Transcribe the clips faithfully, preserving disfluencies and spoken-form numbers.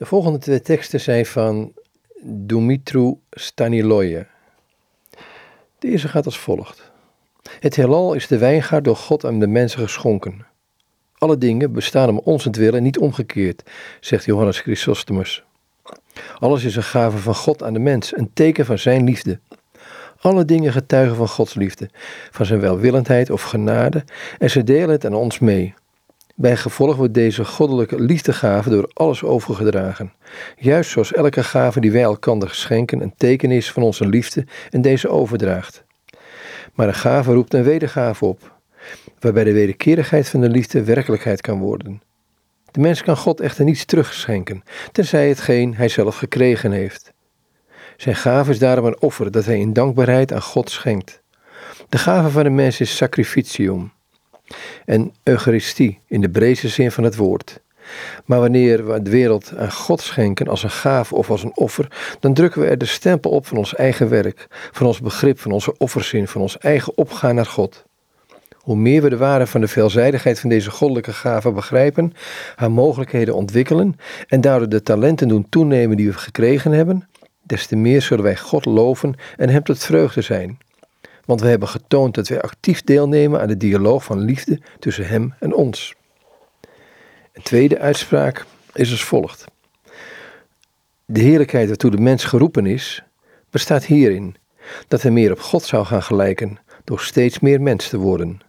De volgende twee teksten zijn van Dumitru Staniloae. De eerste gaat als volgt. Het heelal is de wijngaard door God aan de mensen geschonken. Alle dingen bestaan om onsentwil en niet omgekeerd, zegt Johannes Chrysostomus. Alles is een gave van God aan de mens, een teken van zijn liefde. Alle dingen getuigen van Gods liefde, van zijn welwillendheid of genade, en ze delen het aan ons mee. Bijgevolg wordt deze goddelijke liefdegave door alles overgedragen. Juist zoals elke gave die wij elkander schenken een teken is van onze liefde en deze overdraagt. Maar een gave roept een wedergave op, waarbij de wederkerigheid van de liefde werkelijkheid kan worden. De mens kan God echter niets terugschenken, tenzij hetgeen hij zelf gekregen heeft. Zijn gave is daarom een offer dat hij in dankbaarheid aan God schenkt. De gave van de mens is sacrificium en eucharistie in de breedste zin van het woord. Maar wanneer we de wereld aan God schenken als een gave of als een offer, dan drukken we er de stempel op van ons eigen werk, van ons begrip, van onze offerzin, van ons eigen opgaan naar God. Hoe meer we de waarde van de veelzijdigheid van deze goddelijke gave begrijpen, haar mogelijkheden ontwikkelen en daardoor de talenten doen toenemen die we gekregen hebben, des te meer zullen wij God loven en hem tot vreugde zijn. Want we hebben getoond dat wij actief deelnemen aan de dialoog van liefde tussen hem en ons. Een tweede uitspraak is als volgt. De heerlijkheid waartoe de mens geroepen is, bestaat hierin, dat hij meer op God zou gaan gelijken door steeds meer mens te worden.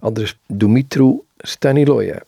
Aldus Dumitru Staniloae.